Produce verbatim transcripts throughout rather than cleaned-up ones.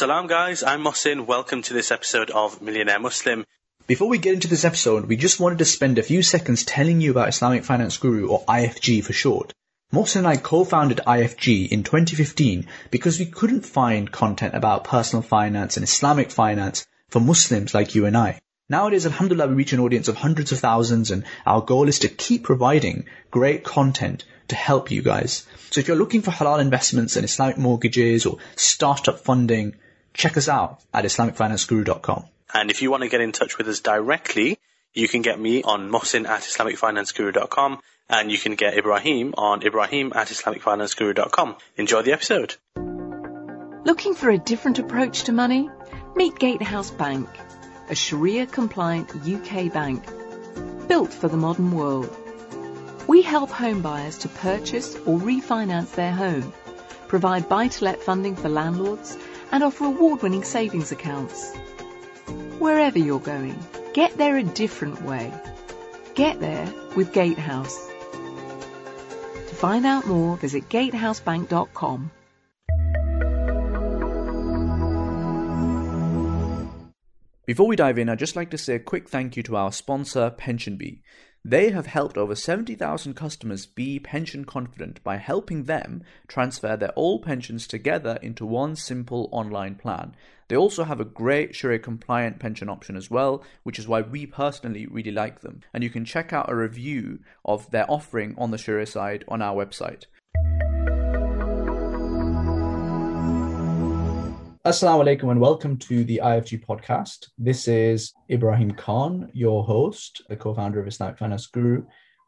Salam guys, I'm Mohsin. Welcome to this episode of Millionaire Muslim. Before we get into this episode, we just wanted to spend a few seconds telling you about Islamic Finance Guru, or I F G for short. Mohsin and I co-founded I F G in twenty fifteen because we couldn't find content about personal finance and Islamic finance for Muslims like you and I. Nowadays, alhamdulillah, we reach an audience of hundreds of thousands, and our goal is to keep providing great content to help you guys. So if you're looking for halal investments and Islamic mortgages or startup funding, check us out at islamic finance guru dot com. And if you want to get in touch with us directly, you can get me on Mohsin at islamic finance guru dot com, and you can get Ibrahim on Ibrahim at islamic finance guru dot com. Enjoy the episode. Looking for a different approach to money? Meet Gatehouse Bank, a Sharia-compliant U K bank built for the modern world. We help home buyers to purchase or refinance their home, provide buy-to-let funding for landlords, and offer award-winning savings accounts. Wherever you're going, get there a different way. Get there with Gatehouse. To find out more, visit gatehouse bank dot com. Before we dive in, I'd just like to say a quick thank you to our sponsor, PensionBee. They have helped over seventy thousand customers be pension confident by helping them transfer their old pensions together into one simple online plan. They also have a great Sharia-compliant pension option as well, which is why we personally really like them. And you can check out a review of their offering on the Sharia side on our website. Assalamu alaikum and welcome to the I F G podcast. This is Ibrahim Khan, your host, the co-founder of Islamic Finance Guru.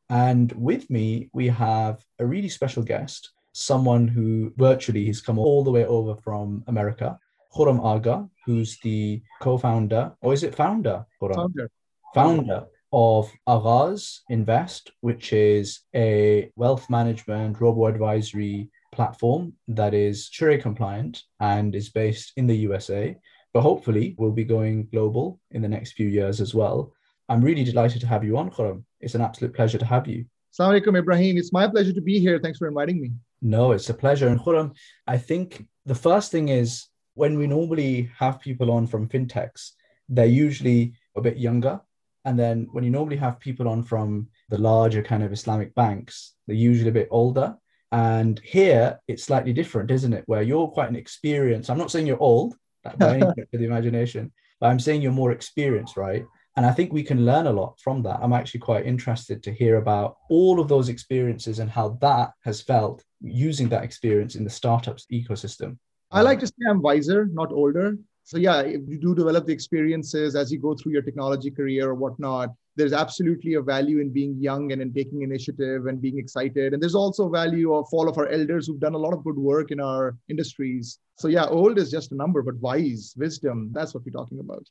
And with me, we have a really special guest, someone who virtually has come all the way over from America, Khurram Agha, who's the co-founder, or is it founder? Khurram? Founder. Founder of Aghaz Invest, which is a wealth management, robo-advisory platform that is Sharia compliant and is based in the U S A, but hopefully will be going global in the next few years as well. I'm really delighted to have you on, Khurram. It's an absolute pleasure to have you. Assalamu alaikum, Ibrahim. It's my pleasure to be here. Thanks for inviting me. No, it's a pleasure. And Khurram, I think the first thing is when we normally have people on from fintechs, they're usually a bit younger. And then when you normally have people on from the larger kind of Islamic banks, they're usually a bit older. And here, it's slightly different, isn't it? Where you're quite an experienced. I'm not saying you're old, by any stretch of the imagination, but I'm saying you're more experienced, right? And I think we can learn a lot from that. I'm actually quite interested to hear about all of those experiences and how that has felt using that experience in the startups ecosystem. I like to say I'm wiser, not older. So yeah, you do develop the experiences as you go through your technology career or whatnot. There's absolutely a value in being young and in taking initiative and being excited. And there's also value of all of our elders who've done a lot of good work in our industries. So yeah, old is just a number, but wise, wisdom, that's what we're talking about.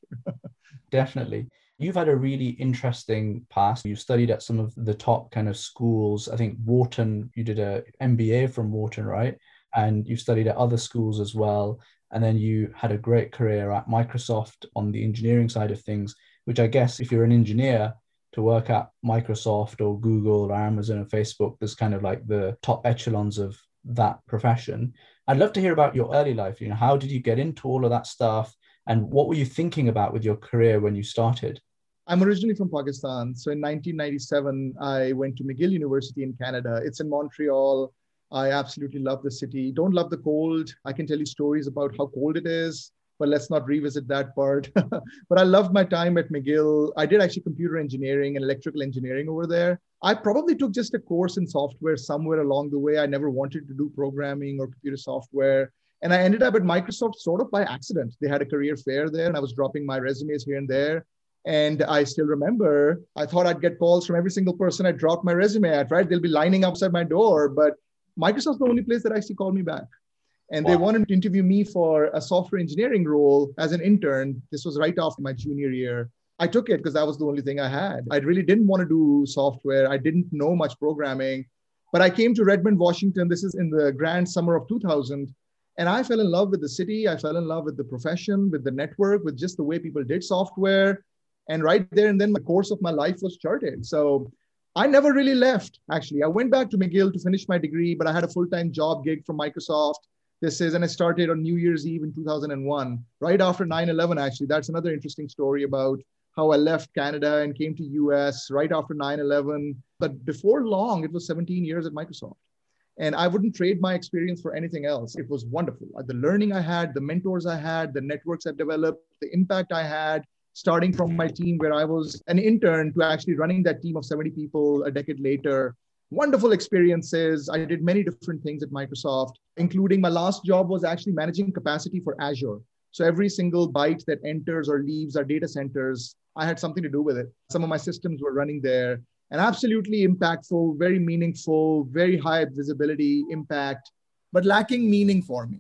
Definitely. You've had a really interesting past. You studied at some of the top kind of schools. I think Wharton, you did an M B A from Wharton, right? And you studied at other schools as well. And then you had a great career at Microsoft on the engineering side of things, which I guess if you're an engineer to work at Microsoft or Google or Amazon or Facebook, there's kind of like the top echelons of that profession. I'd love to hear about your early life. You know, how did you get into all of that stuff? And what were you thinking about with your career when you started? I'm originally from Pakistan. So in nineteen ninety-seven, I went to McGill University in Canada. It's in Montreal. I absolutely love the city. Don't love the cold. I can tell you stories about how cold it is, but let's not revisit that part. But I loved my time at McGill. I did actually computer engineering and electrical engineering over there. I probably took just a course in software somewhere along the way. I never wanted to do programming or computer software. And I ended up at Microsoft sort of by accident. They had a career fair there and I was dropping my resumes here and there. And I still remember, I thought I'd get calls from every single person I dropped my resume at, right? They'll be lining outside my door, but Microsoft's the only place that actually called me back. And wow. They wanted to interview me for a software engineering role as an intern. This was right after my junior year. I took it because that was the only thing I had. I really didn't want to do software. I didn't know much programming. But I came to Redmond, Washington. This is in the grand summer of two thousand. And I fell in love with the city. I fell in love with the profession, with the network, with just the way people did software. And right there and then the course of my life was charted. So I never really left, actually. I went back to McGill to finish my degree, but I had a full-time job gig from Microsoft. This is, and I started on New Year's Eve in two thousand one, right after nine eleven, actually. That's another interesting story about how I left Canada and came to U S right after nine eleven. But before long, it was seventeen years at Microsoft. And I wouldn't trade my experience for anything else. It was wonderful. The learning I had, the mentors I had, the networks I developed, the impact I had, starting from my team where I was an intern to actually running that team of seventy people a decade later. Wonderful experiences. I did many different things at Microsoft, including my last job was actually managing capacity for Azure. So every single byte that enters or leaves our data centers, I had something to do with it. Some of my systems were running there. And absolutely impactful, very meaningful, very high visibility impact, but lacking meaning for me.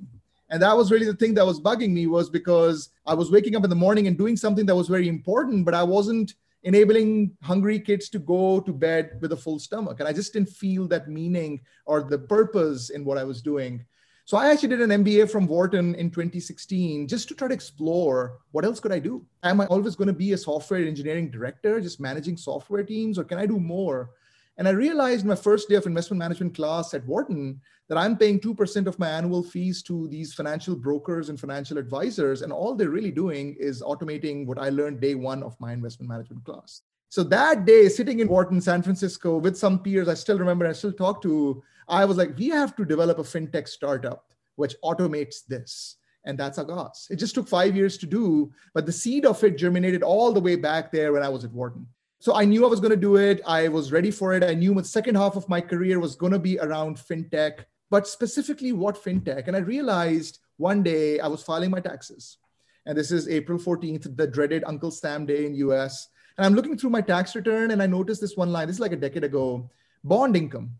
And that was really the thing that was bugging me, was because I was waking up in the morning and doing something that was very important, but I wasn't enabling hungry kids to go to bed with a full stomach. And I just didn't feel that meaning or the purpose in what I was doing. So I actually did an M B A from Wharton in twenty sixteen, just to try to explore what else could I do? Am I always going to be a software engineering director, just managing software teams, or can I do more? And I realized my first day of investment management class at Wharton that I'm paying two percent of my annual fees to these financial brokers and financial advisors. And all they're really doing is automating what I learned day one of my investment management class. So that day, sitting in Wharton, San Francisco, with some peers I still remember, I still talk to, I was like, we have to develop a fintech startup which automates this. And that's Aghaz. It just took five years to do, but the seed of it germinated all the way back there when I was at Wharton. So I knew I was going to do it. I was ready for it. I knew the second half of my career was going to be around fintech, but specifically what fintech. And I realized one day I was filing my taxes. And this is April fourteenth, the dreaded Uncle Sam Day in U S. And I'm looking through my tax return and I noticed this one line. This is like a decade ago, bond income.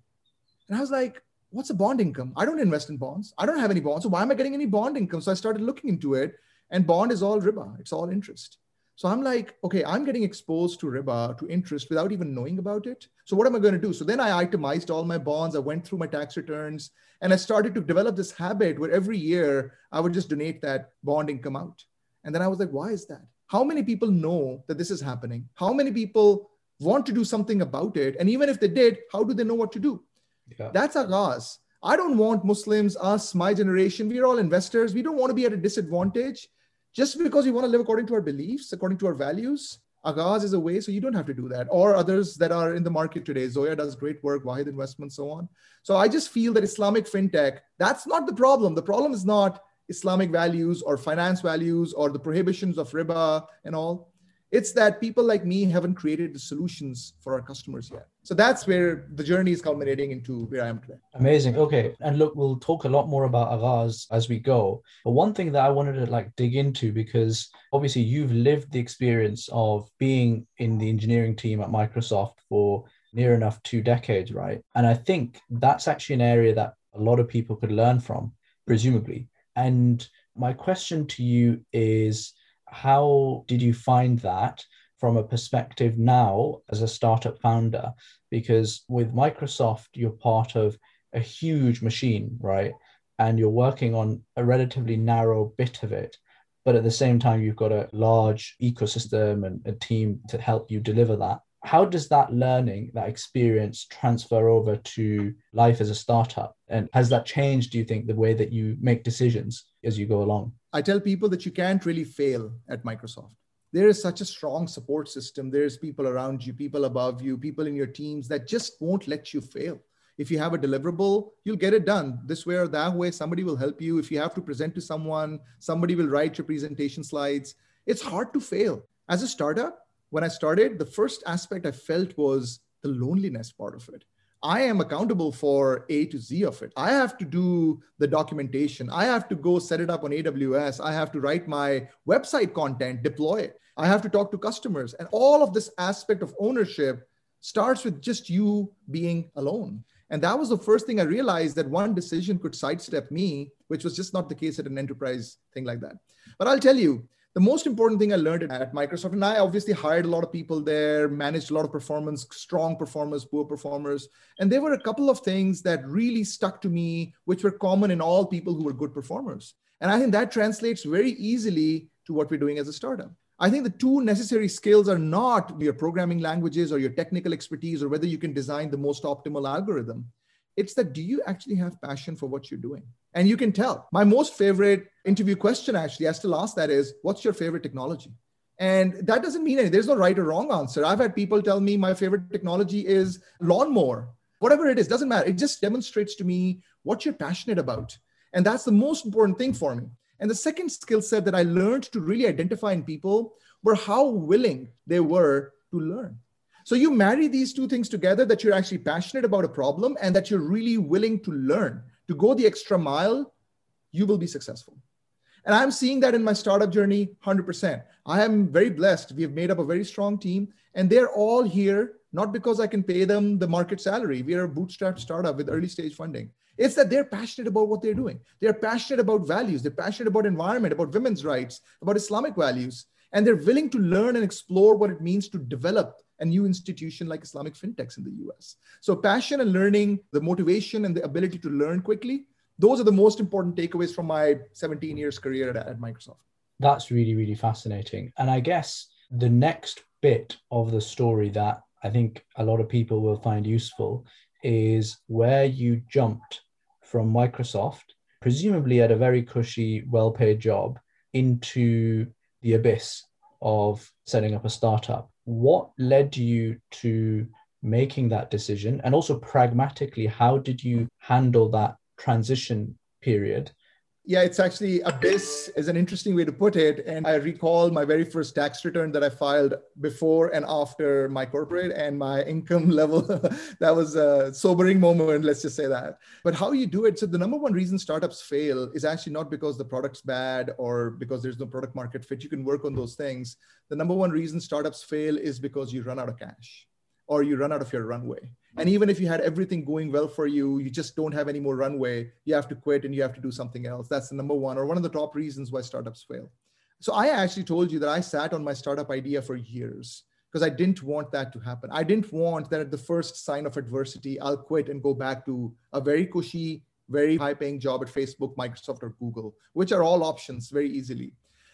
And I was like, what's a bond income? I don't invest in bonds. I don't have any bonds. So why am I getting any bond income? So I started looking into it, and bond is all riba. It's all interest. So I'm like, okay, I'm getting exposed to riba, to interest without even knowing about it. So what am I going to do? So then I itemized all my bonds. I went through my tax returns and I started to develop this habit where every year I would just donate that bond income out. And then I was like, why is that? How many people know that this is happening? How many people want to do something about it? And even if they did, how do they know what to do? Yeah. That's Aghaz. I don't want Muslims, us, my generation, we're all investors. We don't want to be at a disadvantage just because we want to live according to our beliefs, according to our values. Aghaz is a way, so you don't have to do that. Or others that are in the market today. Zoya does great work, Wahid Investments, so on. So I just feel that Islamic fintech, that's not the problem. The problem is not Islamic values or finance values or the prohibitions of riba and all. It's that people like me haven't created the solutions for our customers yet. So that's where the journey is culminating into where I am today. Amazing. Okay. And look, we'll talk a lot more about Aghaz as we go. But one thing that I wanted to like dig into, because obviously you've lived the experience of being in the engineering team at Microsoft for near enough two decades, right? And I think that's actually an area that a lot of people could learn from, presumably. And my question to you is, how did you find that from a perspective now as a startup founder? Because with Microsoft, you're part of a huge machine, right? And you're working on a relatively narrow bit of it. But at the same time, you've got a large ecosystem and a team to help you deliver that. How does that learning, that experience transfer over to life as a startup? And has that changed, do you think, the way that you make decisions as you go along? I tell people that you can't really fail at Microsoft. There is such a strong support system. There's people around you, people above you, people in your teams that just won't let you fail. If you have a deliverable, you'll get it done this way or that way. Somebody will help you. If you have to present to someone, somebody will write your presentation slides. It's hard to fail. As a startup, when I started, the first aspect I felt was the loneliness part of it. I am accountable for A to Z of it. I have to do the documentation. I have to go set it up on A W S. I have to write my website content, deploy it. I have to talk to customers. And all of this aspect of ownership starts with just you being alone. And that was the first thing I realized, that one decision could sidestep me, which was just not the case at an enterprise thing like that. But I'll tell you, the most important thing I learned at Microsoft, and I obviously hired a lot of people there, managed a lot of performance, strong performers, poor performers. And there were a couple of things that really stuck to me, which were common in all people who were good performers. And I think that translates very easily to what we're doing as a startup. I think the two necessary skills are not your programming languages or your technical expertise or whether you can design the most optimal algorithm. It's that, do you actually have passion for what you're doing? And you can tell. My most favorite interview question, actually, I still ask that is, what's your favorite technology? And that doesn't mean anything. There's no right or wrong answer. I've had people tell me my favorite technology is lawnmower. Whatever it is, doesn't matter. It just demonstrates to me what you're passionate about. And that's the most important thing for me. And the second skill set that I learned to really identify in people were how willing they were to learn. So you marry these two things together, that you're actually passionate about a problem and that you're really willing to learn. To go the extra mile, you will be successful. And I'm seeing that in my startup journey, one hundred percent. I am very blessed. We have made up a very strong team and they're all here, not because I can pay them the market salary. We are a bootstrap startup with early stage funding. It's that they're passionate about what they're doing. They're passionate about values. They're passionate about environment, about women's rights, about Islamic values. And they're willing to learn and explore what it means to develop a new institution like Islamic fintechs in the U S. So passion and learning, the motivation and the ability to learn quickly, those are the most important takeaways from my seventeen years career at, at Microsoft. That's really, really fascinating. And I guess the next bit of the story that I think a lot of people will find useful is where you jumped from Microsoft, presumably at a very cushy, well-paid job, into the abyss of setting up a startup. What led you to making that decision? And also pragmatically, how did you handle that transition period? Yeah, it's actually abyss is an interesting way to put it. And I recall my very first tax return that I filed before and after my corporate and my income level. That was a sobering moment, let's just say that. But how you do it, so the number one reason startups fail is actually not because the product's bad or because there's no product market fit. You can work on those things. The number one reason startups fail is because you run out of cash or you run out of your runway. And even if you had everything going well for you, you just don't have any more runway. You have to quit and you have to do something else. That's the number one or one of the top reasons why startups fail. So I actually told you that I sat on my startup idea for years because I didn't want that to happen. I didn't want that at the first sign of adversity, I'll quit and go back to a very cushy, very high-paying job at Facebook, Microsoft, or Google, which are all options very easily.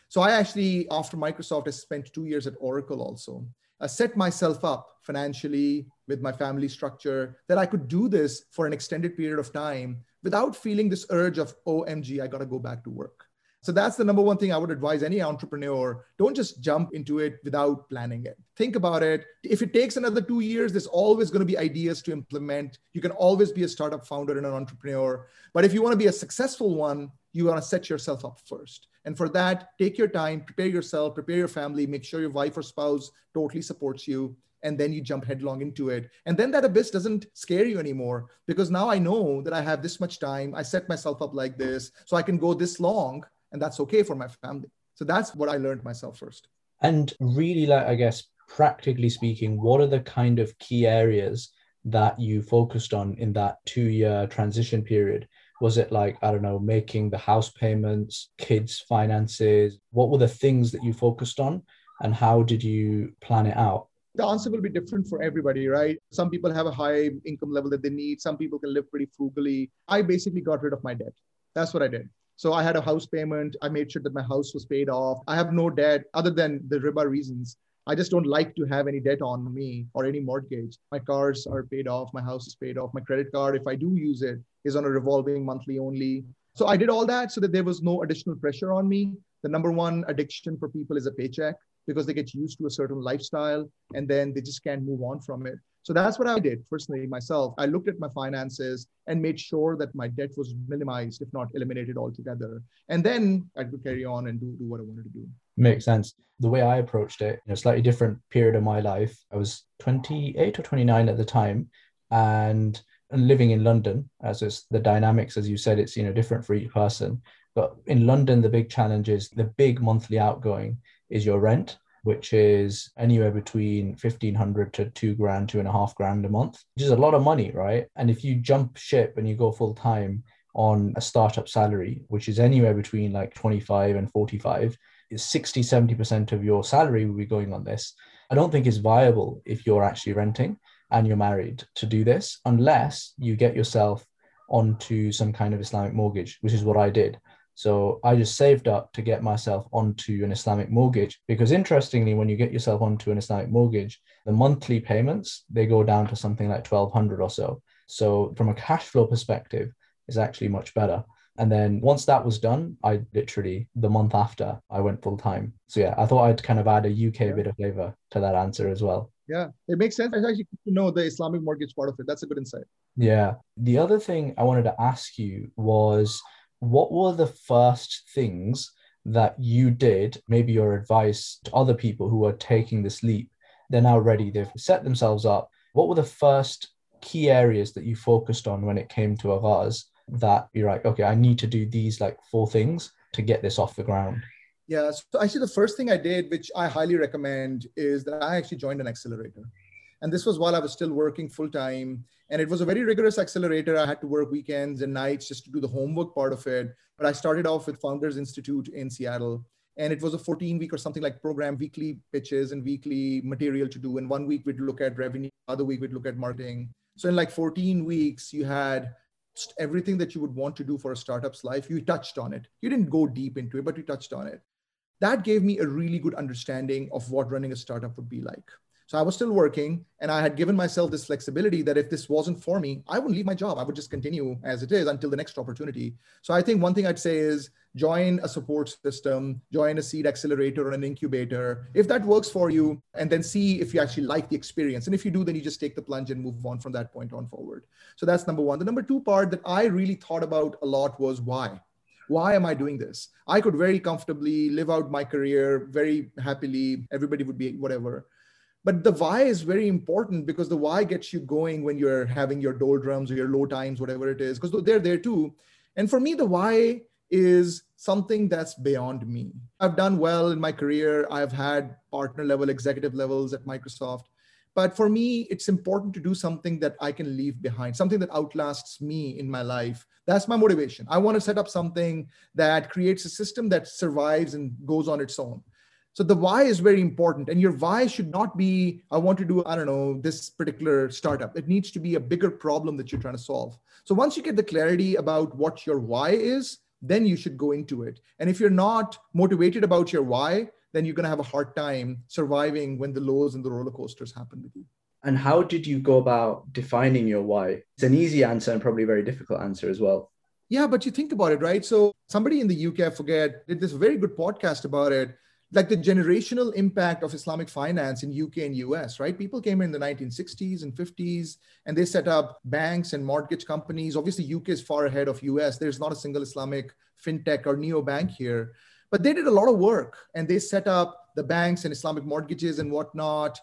So I actually, after Microsoft, I spent two years at Oracle also. I set myself up financially with my family structure that I could do this for an extended period of time without feeling this urge of, O M G, I got to go back to work. So that's the number one thing I would advise any entrepreneur. Don't just jump into it without planning it. Think about it. If it takes another two years, there's always going to be ideas to implement. You can always be a startup founder and an entrepreneur. But if you want to be a successful one, you want to set yourself up first. And for that, take your time, prepare yourself, prepare your family, make sure your wife or spouse totally supports you. And then you jump headlong into it. And then that abyss doesn't scare you anymore because now I know that I have this much time. I set myself up like this so I can go this long and that's okay for my family. So that's what I learned myself first. And really, like I guess, practically speaking, what are the kind of key areas that you focused on in that two-year transition period? Was it like, I don't know, making the house payments, kids' finances? What were the things that you focused on and how did you plan it out? The answer will be different for everybody, right? Some people have a high income level that they need. Some people can live pretty frugally. I basically got rid of my debt. That's what I did. So I had a house payment. I made sure that my house was paid off. I have no debt other than the riba reasons. I just don't like to have any debt on me or any mortgage. My cars are paid off. My house is paid off. My credit card, if I do use it, is on a revolving monthly only. So I did all that so that there was no additional pressure on me. The number one addiction for people is a paycheck because they get used to a certain lifestyle and then they just can't move on from it. So that's what I did personally myself. I looked at my finances and made sure that my debt was minimized, if not eliminated altogether. And then I could carry on and do, do what I wanted to do. Makes sense. The way I approached it, in a slightly different period of my life, I was twenty-eight or twenty-nine at the time and living in London, as is the dynamics, as you said, it's, you know, different for each person. But in London, the big challenge is the big monthly outgoing is your rent, which is anywhere between fifteen hundred to two grand, two and a half grand a month, which is a lot of money, right? And if you jump ship and you go full time on a startup salary, which is anywhere between like twenty-five and forty-five, is sixty, seventy percent of your salary will be going on this. I don't think it's viable if you're actually renting and you're married to do this, unless you get yourself onto some kind of Islamic mortgage, which is what I did. So I just saved up to get myself onto an Islamic mortgage, because interestingly, when you get yourself onto an Islamic mortgage, the monthly payments, they go down to something like twelve hundred or so. So from a cash flow perspective, it's actually much better. And then once that was done, I literally, the month after, I went full time. So yeah, I thought I'd kind of add a U K yeah. bit of flavor to that answer as well. Yeah, it makes sense. I actually good to know the Islamic mortgage part of it. That's a good insight. Yeah. The other thing I wanted to ask you was, what were the first things that you did, maybe your advice to other people who are taking this leap? They're now ready. They've set themselves up. What were the first key areas that you focused on when it came to Aghaz that you're like, okay, I need to do these like four things to get this off the ground? Yeah. So actually the first thing I did, which I highly recommend, is that I actually joined an accelerator. And this was while I was still working full time. And it was a very rigorous accelerator. I had to work weekends and nights just to do the homework part of it. But I started off with Founders Institute in Seattle. And it was a fourteen week or something like program, weekly pitches and weekly material to do. And one week we'd look at revenue, other week we'd look at marketing. So in like fourteen weeks, you had everything that you would want to do for a startup's life. You touched on it. You didn't go deep into it, but you touched on it. That gave me a really good understanding of what running a startup would be like. So I was still working and I had given myself this flexibility that if this wasn't for me, I wouldn't leave my job. I would just continue as it is until the next opportunity. So I think one thing I'd say is join a support system, join a seed accelerator or an incubator, if that works for you, and then see if you actually like the experience. And if you do, then you just take the plunge and move on from that point on forward. So that's number one. The number two part that I really thought about a lot was why. Why am I doing this? I could very comfortably live out my career very happily. Everybody would be whatever. But the why is very important, because the why gets you going when you're having your doldrums or your low times, whatever it is, because they're there too. And for me, the why is something that's beyond me. I've done well in my career. I've had partner level, executive levels at Microsoft. But for me, it's important to do something that I can leave behind, something that outlasts me in my life. That's my motivation. I want to set up something that creates a system that survives and goes on its own. So the why is very important, and your why should not be, I want to do, I don't know, this particular startup. It needs to be a bigger problem that you're trying to solve. So once you get the clarity about what your why is, then you should go into it. And if you're not motivated about your why, then you're going to have a hard time surviving when the lows and the roller coasters happen with you. And how did you go about defining your why? It's an easy answer and probably a very difficult answer as well. Yeah, but you think about it, right? So somebody in the U K, I forget, did this very good podcast about it. Like the generational impact of Islamic finance in U K and U S, right? People came in the nineteen sixties and fifties and they set up banks and mortgage companies. Obviously, U K is far ahead of U S. There's not a single Islamic fintech or neobank here, but they did a lot of work and they set up the banks and Islamic mortgages and whatnot.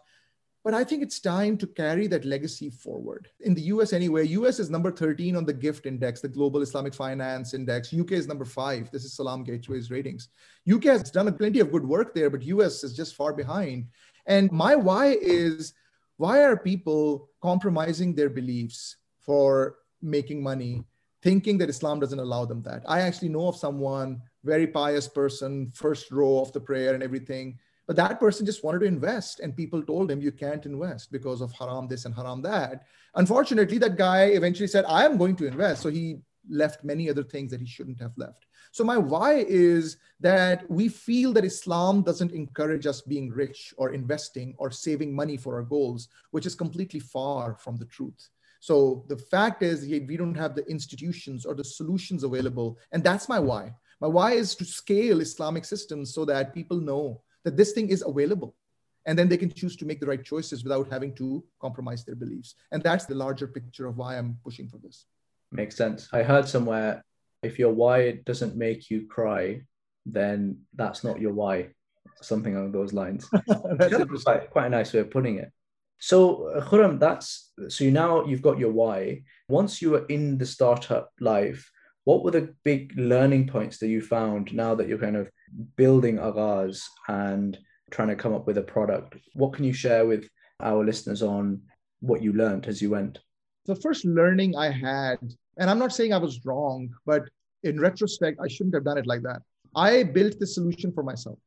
But I think it's time to carry that legacy forward. In the U S anyway, U S is number thirteen on the GIFT index, the Global Islamic Finance Index. U K is number five. This is Salam Gateway's ratings. U K has done plenty of good work there, but U S is just far behind. And my why is, why are people compromising their beliefs for making money, thinking that Islam doesn't allow them that? I actually know of someone, very pious person, first row of the prayer and everything. But that person just wanted to invest and people told him, you can't invest because of haram this and haram that. Unfortunately, that guy eventually said, I am going to invest. So he left many other things that he shouldn't have left. So my why is that we feel that Islam doesn't encourage us being rich or investing or saving money for our goals, which is completely far from the truth. So the fact is we don't have the institutions or the solutions available. And that's my why. My why is to scale Islamic systems so that people know that this thing is available. And then they can choose to make the right choices without having to compromise their beliefs. And that's the larger picture of why I'm pushing for this. Makes sense. I heard somewhere, if your why doesn't make you cry, then that's not your why. Something along those lines. That's like quite a nice way of putting it. So Khurram, that's, so now you've got your why. Once you were in the startup life, what were the big learning points that you found now that you're kind of building Aghaz and trying to come up with a product? What can you share with our listeners on what you learned as you went? The first learning I had, and I'm not saying I was wrong, but in retrospect, I shouldn't have done it like that. I built the solution for myself,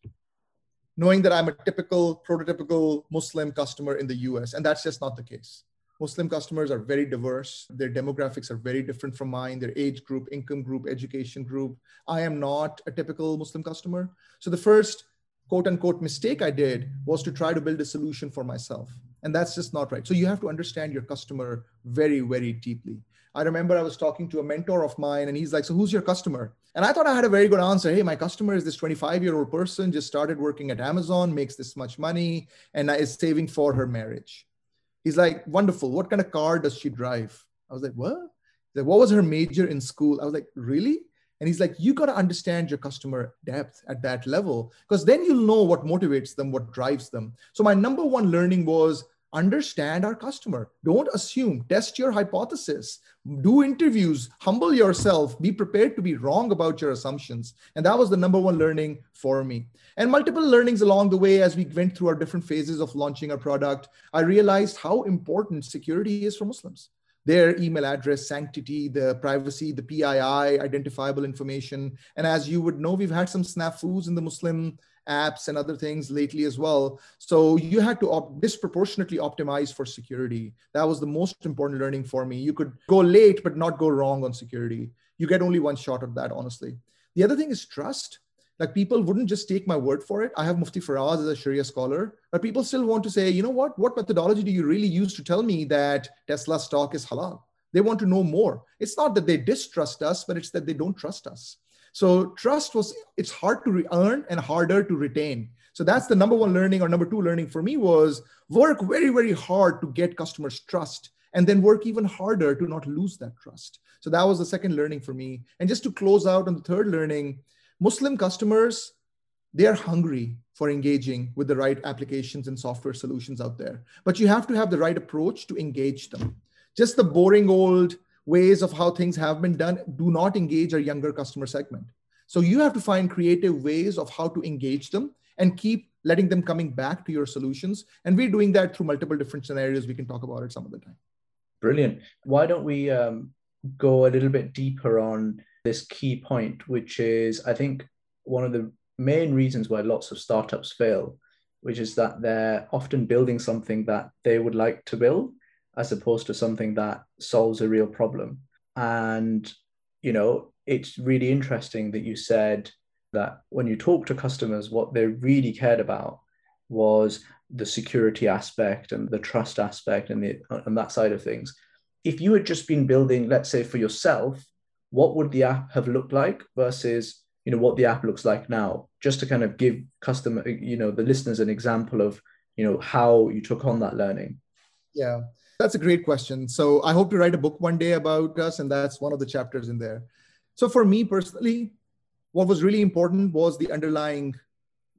knowing that I'm a typical, prototypical Muslim customer in the U S, and that's just not the case. Muslim customers are very diverse. Their demographics are very different from mine, their age group, income group, education group. I am not a typical Muslim customer. So the first quote unquote mistake I did was to try to build a solution for myself. And that's just not right. So you have to understand your customer very, very deeply. I remember I was talking to a mentor of mine and he's like, so who's your customer? And I thought I had a very good answer. Hey, my customer is this twenty-five-year-old person, just started working at Amazon, makes this much money, and is saving for her marriage. He's like, wonderful. What kind of car does she drive? I was like, what? He's like, what was her major in school? I was like, really? And he's like, you got to understand your customer depth at that level, because then you'll know what motivates them, what drives them. So my number one learning was understand our customer. Don't assume, test your hypothesis, do interviews, humble yourself, be prepared to be wrong about your assumptions. And that was the number one learning for me. And multiple learnings along the way, as we went through our different phases of launching our product, I realized how important security is for Muslims. Their email address, sanctity, the privacy, the P I I, identifiable information. And as you would know, we've had some snafus in the Muslim apps and other things lately as well. So you had to op- disproportionately optimize for security. That was the most important learning for me. You could go late, but not go wrong on security. You get only one shot at that, honestly. The other thing is trust. Like, people wouldn't just take my word for it. I have Mufti Faraz as a Sharia scholar, but people still want to say, you know what, what methodology do you really use to tell me that Tesla stock is halal? They want to know more. It's not that they distrust us, but it's that they don't trust us. So trust was, it's hard to re- earn and harder to retain. So that's the number one learning, or number two learning for me, was work very, very hard to get customers' trust, and then work even harder to not lose that trust. So that was the second learning for me. And just to close out on the third learning, Muslim customers, they are hungry for engaging with the right applications and software solutions out there. But you have to have the right approach to engage them. Just the boring old ways of how things have been done do not engage our younger customer segment. So you have to find creative ways of how to engage them and keep letting them coming back to your solutions. And we're doing that through multiple different scenarios. We can talk about it some other time. Brilliant. Why don't we um, go a little bit deeper on this key point, which is, I think, one of the main reasons why lots of startups fail, which is that they're often building something that they would like to build, as opposed to something that solves a real problem. And, you know, it's really interesting that you said that when you talk to customers, what they really cared about was the security aspect and the trust aspect and the and that side of things. If you had just been building, let's say, for yourself, what would the app have looked like versus, you know, what the app looks like now, just to kind of give customer, you know, the listeners an example of, you know, how you took on that learning? Yeah, that's a great question. So I hope to write a book one day about us, and that's one of the chapters in there. So for me personally, what was really important was the underlying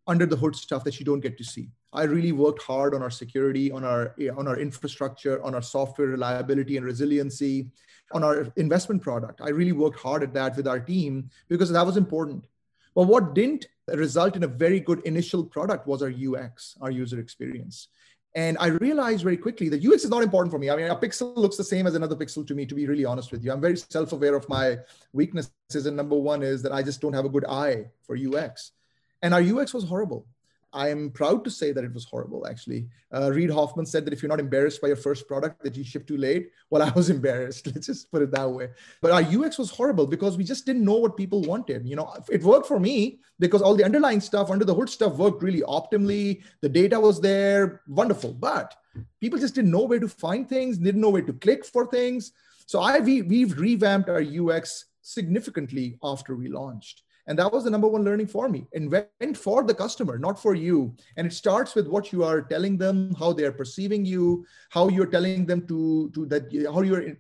under the hood stuff that you don't get to see. I really worked hard on our security, on our, on our infrastructure, on our software reliability and resiliency, on our investment product. I really worked hard at that with our team because that was important. But what didn't result in a very good initial product was our U X, our user experience. And I realized very quickly that U X is not important for me. I mean, a pixel looks the same as another pixel to me, to be really honest with you. I'm very self-aware of my weaknesses. And number one is that I just don't have a good eye for U X. And our U X was horrible. I am proud to say that it was horrible, actually. Uh, Reid Hoffman said that if you're not embarrassed by your first product that you ship too late, well, I was embarrassed. Let's just put it that way. But our U X was horrible because we just didn't know what people wanted. You know, it worked for me because all the underlying stuff, under the hood stuff worked really optimally. The data was there, wonderful. But people just didn't know where to find things, didn't know where to click for things. So I, we, we've revamped our U X significantly after we launched. And that was the number one learning for me. Invent for the customer, not for you. And it starts with what you are telling them, how they are perceiving you, how you're telling them to, to that, how you're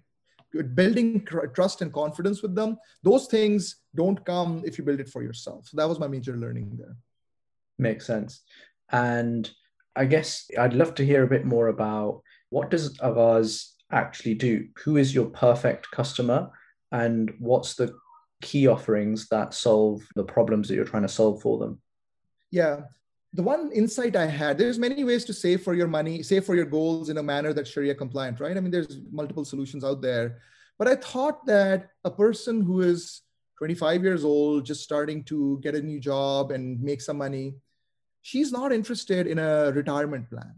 building trust and confidence with them. Those things don't come if you build it for yourself. So that was my major learning there. Makes sense. And I guess I'd love to hear a bit more about, what does Aghaz actually do? Who is your perfect customer? And what's the key offerings that solve the problems that you're trying to solve for them? Yeah. The one insight I had, there's many ways to save for your money, save for your goals in a manner that's Sharia compliant, right? I mean, there's multiple solutions out there. But I thought that a person who is twenty-five years old, just starting to get a new job and make some money, she's not interested in a retirement plan.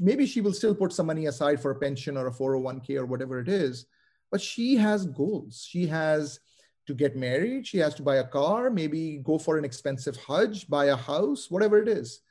Maybe she will still put some money aside for a pension or a four oh one k or whatever it is, but she has goals. She has to get married, she has to buy a car, maybe go for an expensive Hajj, buy a house, whatever it is.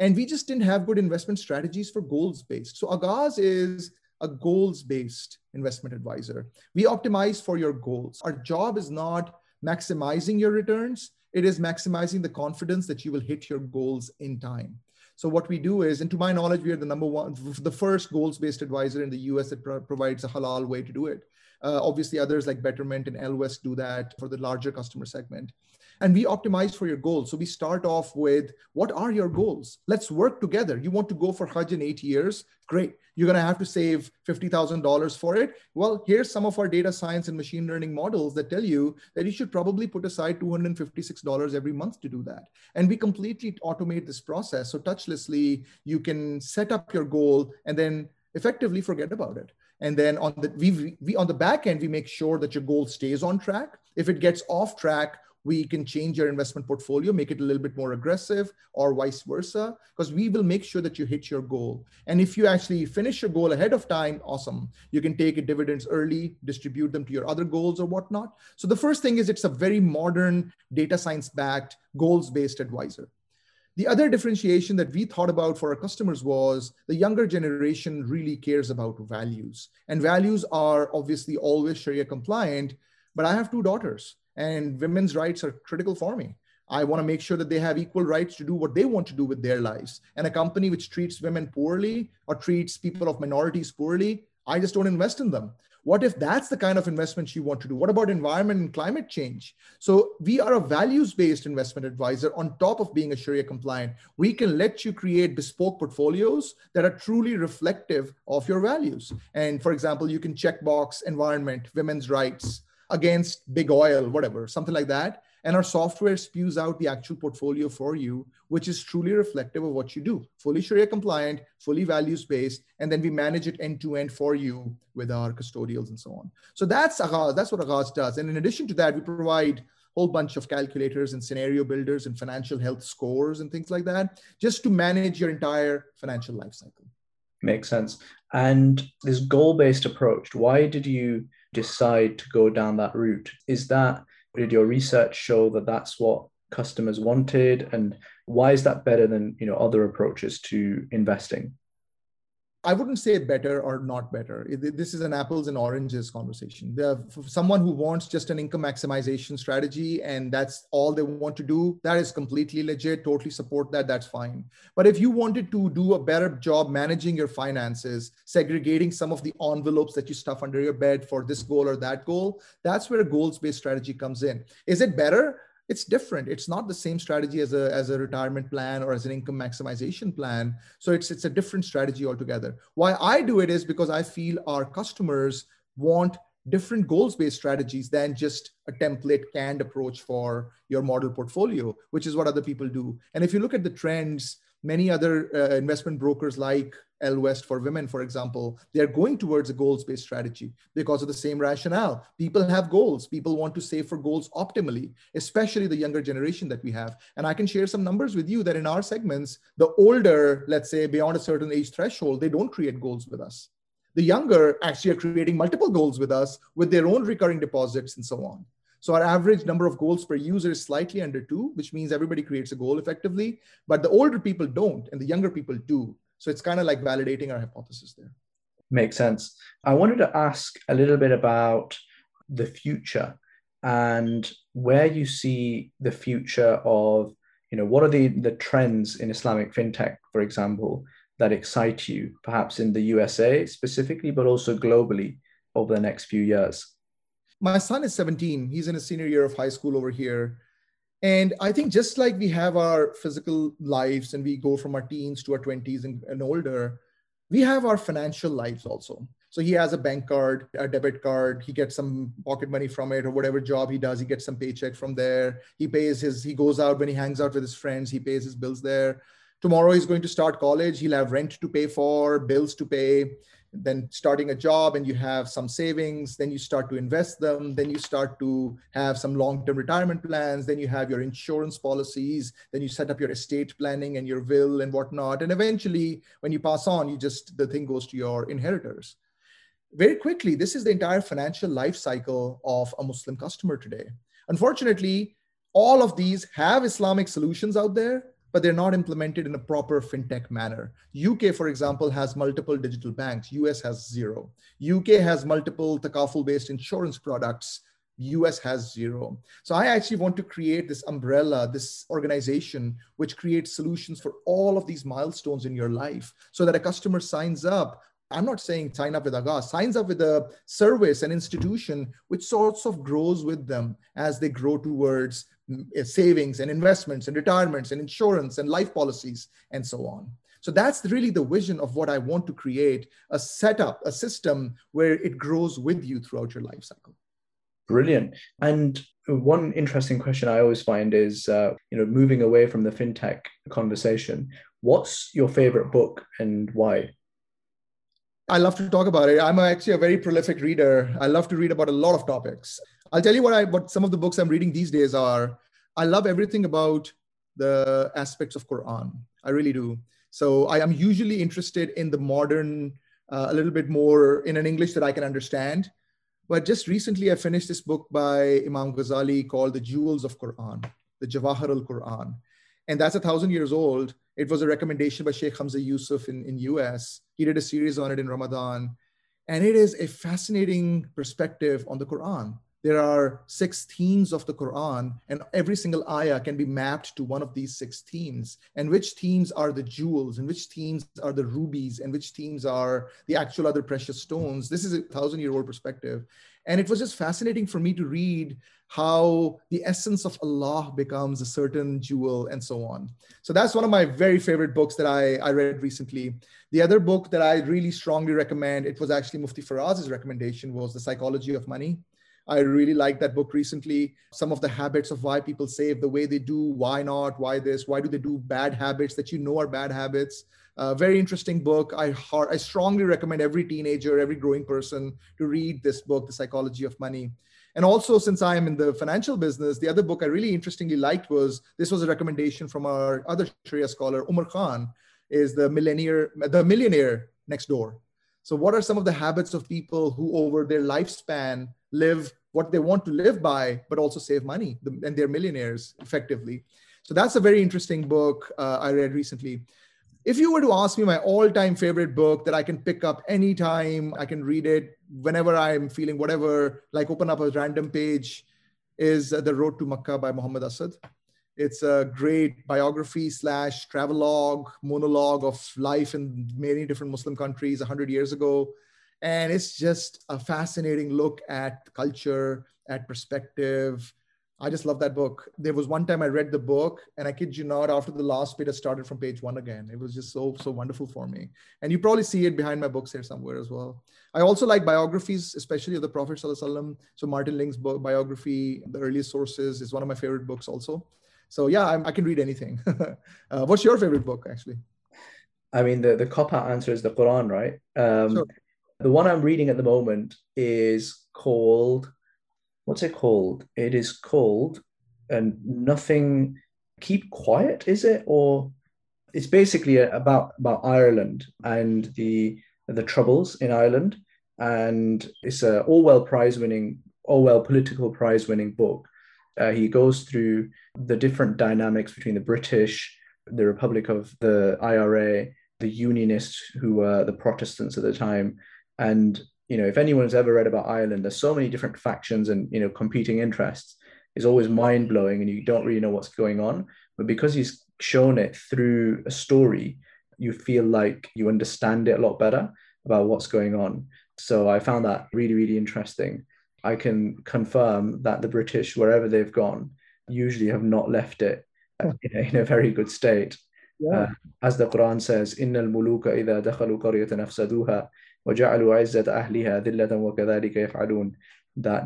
And we just didn't have good investment strategies for goals based. So Aghaz is a goals-based investment advisor. We optimize for your goals. Our job is not maximizing your returns. It is maximizing the confidence that you will hit your goals in time. So what we do is, and to my knowledge, we are the number one, the first goals-based advisor in the U S that pro- provides a halal way to do it. Uh, obviously, others like Betterment and Ellevest do that for the larger customer segment. And we optimize for your goals. So we start off with, what are your goals? Let's work together. You want to go for Hajj in eight years? Great. You're going to have to save fifty thousand dollars for it. Well, here's some of our data science and machine learning models that tell you that you should probably put aside two hundred fifty-six dollars every month to do that. And we completely automate this process. So touchlessly, you can set up your goal and then effectively forget about it. And then on the, we, we, on the back end, we make sure that your goal stays on track. If it gets off track, we can change your investment portfolio, make it a little bit more aggressive or vice versa, because we will make sure that you hit your goal. And if you actually finish your goal ahead of time, awesome. You can take your dividends early, distribute them to your other goals or whatnot. So the first thing is it's a very modern data science-backed goals-based advisor. The other differentiation that we thought about for our customers was the younger generation really cares about values. And values are obviously always Sharia compliant, but I have two daughters. And women's rights are critical for me. I want to make sure that they have equal rights to do what they want to do with their lives. And a company which treats women poorly or treats people of minorities poorly, I just don't invest in them. What if that's the kind of investments you want to do? What about environment and climate change? So we are a values-based investment advisor on top of being a Sharia compliant. We can let you create bespoke portfolios that are truly reflective of your values. And for example, you can checkbox environment, women's rights, against big oil, whatever, something like that. And our software spews out the actual portfolio for you, which is truly reflective of what you do. Fully Sharia compliant, fully values-based, and then we manage it end-to-end for you with our custodials and so on. So that's Aghaz, that's what Aghaz does. And in addition to that, we provide a whole bunch of calculators and scenario builders and financial health scores and things like that, just to manage your entire financial life cycle. Makes sense. And this goal-based approach, why did you decide to go down that route? Is that, did your research show that that's what customers wanted? And why is that better than, you know, other approaches to investing? I wouldn't say better or not better. This is an apples and oranges conversation. For someone who wants just an income maximization strategy and that's all they want to do, that is completely legit, totally support that, that's fine. But if you wanted to do a better job managing your finances, segregating some of the envelopes that you stuff under your bed for this goal or that goal, that's where a goals-based strategy comes in. Is it better? It's different. It's not the same strategy as a, as a retirement plan or as an income maximization plan. So it's, it's a different strategy altogether. Why I do it is because I feel our customers want different goals-based strategies than just a template canned approach for your model portfolio, which is what other people do. And if you look at the trends, many other uh, investment brokers like Ellevest for women, for example, they're going towards a goals-based strategy because of the same rationale. People have goals. People want to save for goals optimally, especially the younger generation that we have. And I can share some numbers with you that in our segments, the older, let's say beyond a certain age threshold, they don't create goals with us. The younger actually are creating multiple goals with us with their own recurring deposits and so on. So our average number of goals per user is slightly under two, which means everybody creates a goal effectively, but the older people don't and the younger people do. So it's kind of like validating our hypothesis there. Makes sense. I wanted to ask a little bit about the future and where you see the future of, you know, what are the, the trends in Islamic fintech, for example, that excite you, perhaps in the U S A specifically, but also globally over the next few years? My son is seventeen. He's in his senior year of high school over here. And I think just like we have our physical lives and we go from our teens to our twenties and, and older, we have our financial lives also. So he has a bank card, a debit card, he gets some pocket money from it or whatever job he does, he gets some paycheck from there. He pays his, he goes out when he hangs out with his friends, he pays his bills there. Tomorrow he's going to start college, he'll have rent to pay for, bills to pay. Then starting a job and you have some savings, then you start to invest them, then you start to have some long-term retirement plans, then you have your insurance policies, then you set up your estate planning and your will and whatnot. And eventually when you pass on, you just, the thing goes to your inheritors. Very quickly, this is the entire financial life cycle of a Muslim customer today. Unfortunately, all of these have Islamic solutions out there, but they're not implemented in a proper fintech manner. U K, for example, has multiple digital banks. U S has zero. U K has multiple takaful-based insurance products. U S has zero. So I actually want to create this umbrella, this organization, which creates solutions for all of these milestones in your life so that a customer signs up. I'm not saying sign up with Aghaz, signs up with a service, an institution, which sorts of grows with them as they grow towards savings and investments and retirements and insurance and life policies and so on. So that's really the vision of what I want to create, a setup, a system where it grows with you throughout your life cycle. Brilliant. And one interesting question I always find is, uh, you know, moving away from the fintech conversation, what's your favorite book and why? I love to talk about it. I'm actually a very prolific reader. I love to read about a lot of topics. I'll tell you what I what some of the books I'm reading these days are. I love everything about the aspects of Quran. I really do. So I am usually interested in the modern, uh, a little bit more in an English that I can understand. But just recently, I finished this book by Imam Ghazali called The Jewels of Quran, The Jawahir al-Quran. And that's a thousand years old. It was a recommendation by Sheikh Hamza Yusuf in, in U S. He did a series on it in Ramadan. And it is a fascinating perspective on the Quran. There are six themes of the Quran, and every single ayah can be mapped to one of these six themes. And which themes are the jewels, and which themes are the rubies, and which themes are the actual other precious stones. This is a thousand-year-old perspective. And it was just fascinating for me to read how the essence of Allah becomes a certain jewel and so on. So that's one of my very favorite books that I, I read recently. The other book that I really strongly recommend, it was actually Mufti Faraz's recommendation, was The Psychology of Money. I really liked that book recently. Some of the habits of why people save, the way they do, why not, why this, why do they do bad habits that you know are bad habits. Uh, very interesting book. I, hard, I strongly recommend every teenager, every growing person to read this book, The Psychology of Money. And also, since I am in the financial business, the other book I really interestingly liked was, this was a recommendation from our other Sharia scholar, Umar Khan, is the millionaire, the millionaire Next Door. So what are some of the habits of people who over their lifespan live what they want to live by, but also save money, and they're millionaires effectively. So that's a very interesting book uh, I read recently. If you were to ask me my all-time favorite book that I can pick up anytime, I can read it whenever I'm feeling whatever, like open up a random page, is The Road to Makkah by Muhammad Asad. It's a great biography slash travelogue, monologue of life in many different Muslim countries one hundred years ago. And it's just a fascinating look at culture, at perspective. I just love that book. There was one time I read the book, and I kid you not, after the last bit, I started from page one again. It was just so, so wonderful for me. And you probably see it behind my books here somewhere as well. I also like biographies, especially of the Prophet ﷺ. So Martin Ling's book, biography, The Earliest Sources, is one of my favorite books also. So yeah, I'm, I can read anything. uh, what's your favorite book, actually? I mean, the, the cop-out answer is the Quran, right? Um, sure. The one I'm reading at the moment is called, what's it called? It is called and nothing, Keep Quiet, is it? Or it's basically about, about Ireland and the, the troubles in Ireland. And it's a Orwell prize winning, Orwell political prize winning book. Uh, he goes through the different dynamics between the British, the Republic of the I R A, the Unionists who were the Protestants at the time. And, you know, if anyone's ever read about Ireland, there's so many different factions and, you know, competing interests. It's always mind blowing and you don't really know what's going on. But because he's shown it through a story, you feel like you understand it a lot better about what's going on. So I found that really, really interesting. I can confirm that the British, wherever they've gone, usually have not left it in a, in a very good state. Yeah. Uh, as the Quran says, "Innal muluka idha dakhalu qaryatan afsaduha." That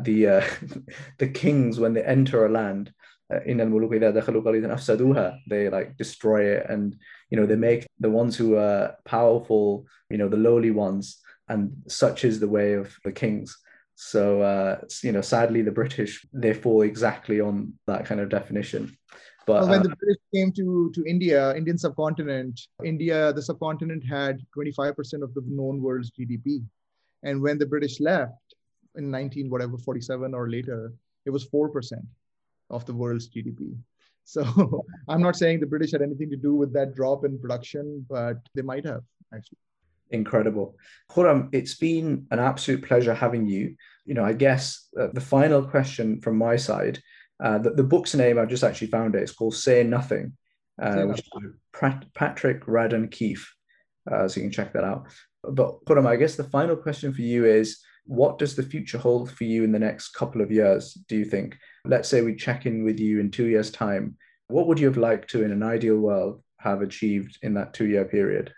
the uh, the kings, when they enter a land, uh, they like destroy it, and you know they make the ones who are powerful, you know, the lowly ones, and such is the way of the kings. So uh, you know, sadly, the British, they fall exactly on that kind of definition. But, well, when uh, the British came to, to India, Indian subcontinent, India, the subcontinent had twenty-five percent of the known world's G D P. And when the British left in nineteen, whatever, forty-seven or later, it was four percent of the world's G D P. So I'm not saying the British had anything to do with that drop in production, but they might have, actually. Incredible. Khurram, it's been an absolute pleasure having you. You know, I guess uh, the final question from my side, uh, the, the book's name, I've just actually found it. It's called Say Nothing, uh, Say which nothing. Is Patrick Radden Keefe. Uh, so you can check that out. But Khurram, I guess the final question for you is, what does the future hold for you in the next couple of years, do you think? Let's say we check in with you in two years' time. What would you have liked to, in an ideal world, have achieved in that two-year period?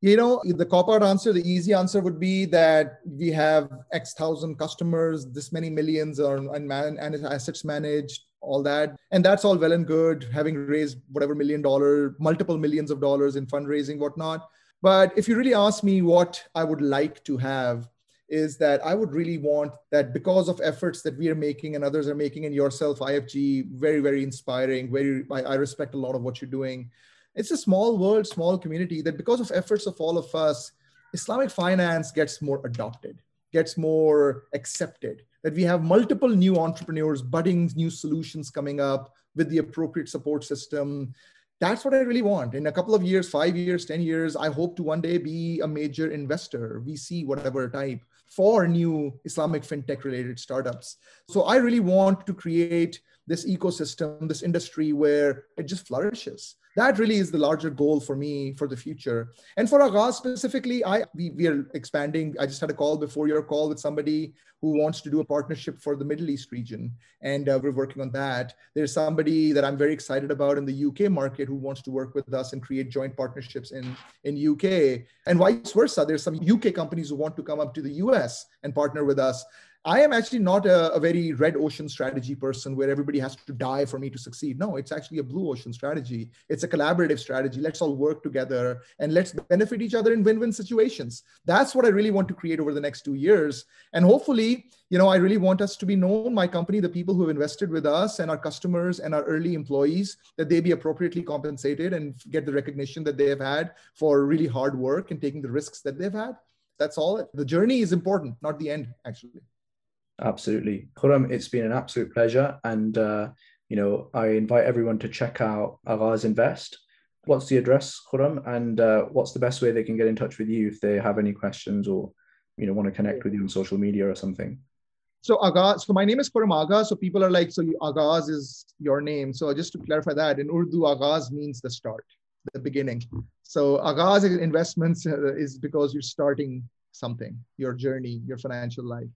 You know, the cop-out answer, the easy answer would be that we have X thousand customers, this many millions and man, and assets managed, all that. And that's all well and good, having raised whatever million dollar, multiple millions of dollars in fundraising, whatnot. But if you really ask me what I would like to have, is that I would really want that, because of efforts that we are making and others are making, and yourself, I F G, very, very inspiring. Very, I, I respect a lot of what you're doing. It's a small world, small community, that because of efforts of all of us, Islamic finance gets more adopted, gets more accepted, that we have multiple new entrepreneurs, budding new solutions coming up with the appropriate support system. That's what I really want. In a couple of years, five years, ten years, I hope to one day be a major investor, V C, whatever type, for new Islamic fintech related startups. So I really want to create this ecosystem, this industry where it just flourishes. That really is the larger goal for me for the future. And for Aghaz specifically, I we, we are expanding. I just had a call before your call with somebody who wants to do a partnership for the Middle East region. And uh, we're working on that. There's somebody that I'm very excited about in the U K market who wants to work with us and create joint partnerships in, in U K. And vice versa, there's some U K companies who want to come up to the U S and partner with us. I am actually not a, a very red ocean strategy person where everybody has to die for me to succeed. No, it's actually a blue ocean strategy. It's a collaborative strategy. Let's all work together and let's benefit each other in win-win situations. That's what I really want to create over the next two years. And hopefully, you know, I really want us to be known, my company, the people who have invested with us and our customers and our early employees, that they be appropriately compensated and get the recognition that they have had for really hard work and taking the risks that they've had. That's all. The journey is important, not the end, actually. Absolutely. Khurram, it's been an absolute pleasure. And, uh, you know, I invite everyone to check out Aghaz Invest. What's the address, Khurram? And uh, what's the best way they can get in touch with you if they have any questions or, you know, want to connect with you on social media or something? So Aghaz, so my name is Khurram Agha. So people are like, so Aghaz is your name. So just to clarify that, in Urdu, Aghaz means the start, the beginning. So Aghaz Investments is because you're starting something, your journey, your financial life.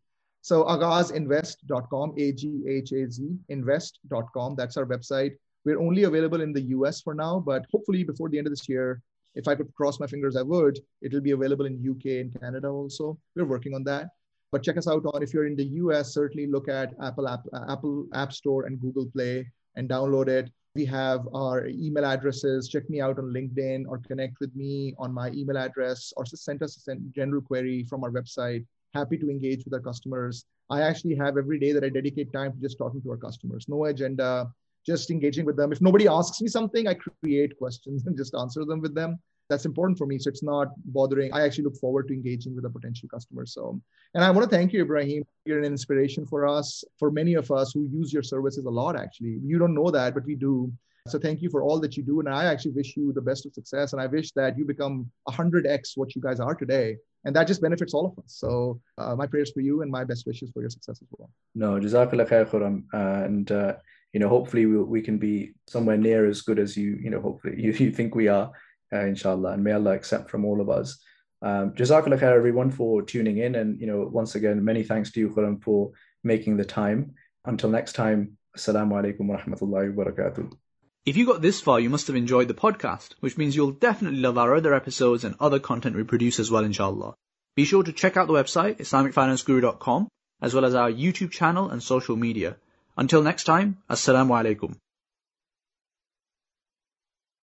So aghaz invest dot com, A G H A Z, invest dot com. That's our website. We're only available in the U S for now, but hopefully before the end of this year, if I could cross my fingers, I would. It'll be available in U K and Canada also. We're working on that. But check us out on, if you're in the U S, certainly look at Apple App, Apple App Store and Google Play and download it. We have our email addresses. Check me out on LinkedIn or connect with me on my email address, or send us a general query from our website. Happy to engage with our customers. I actually have every day that I dedicate time to just talking to our customers, no agenda, just engaging with them. If nobody asks me something, I create questions and just answer them with them. That's important for me. So it's not bothering. I actually look forward to engaging with a potential customer. So, and I want to thank you, Ibrahim. You're an inspiration for us, for many of us who use your services a lot, actually. You don't know that, but we do. So thank you for all that you do. And I actually wish you the best of success. And I wish that you become one hundred X what you guys are today. And that just benefits all of us. So uh, my prayers for you and my best wishes for your success as well. No, Jazakallah khair, Khurram. Uh, and, uh, you know, hopefully we, we can be somewhere near as good as you, you know, hopefully you, you think we are, uh, inshallah. And may Allah accept from all of us. Um, Jazakallah khair, everyone, for tuning in. And, you know, once again, many thanks to you, Khurram, for making the time. Until next time, Assalamu alaikum wa rahmatullahi wa barakatuh. If you got this far, you must have enjoyed the podcast, which means you'll definitely love our other episodes and other content we produce as well, inshallah. Be sure to check out the website, islamic finance guru dot com, as well as our YouTube channel and social media. Until next time, Assalamu alaikum.